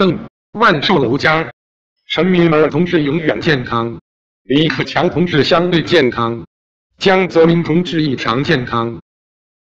赠万寿楼家，陈敏尔同志永远健康，李克强同志相对健康，江泽民同志异常健康。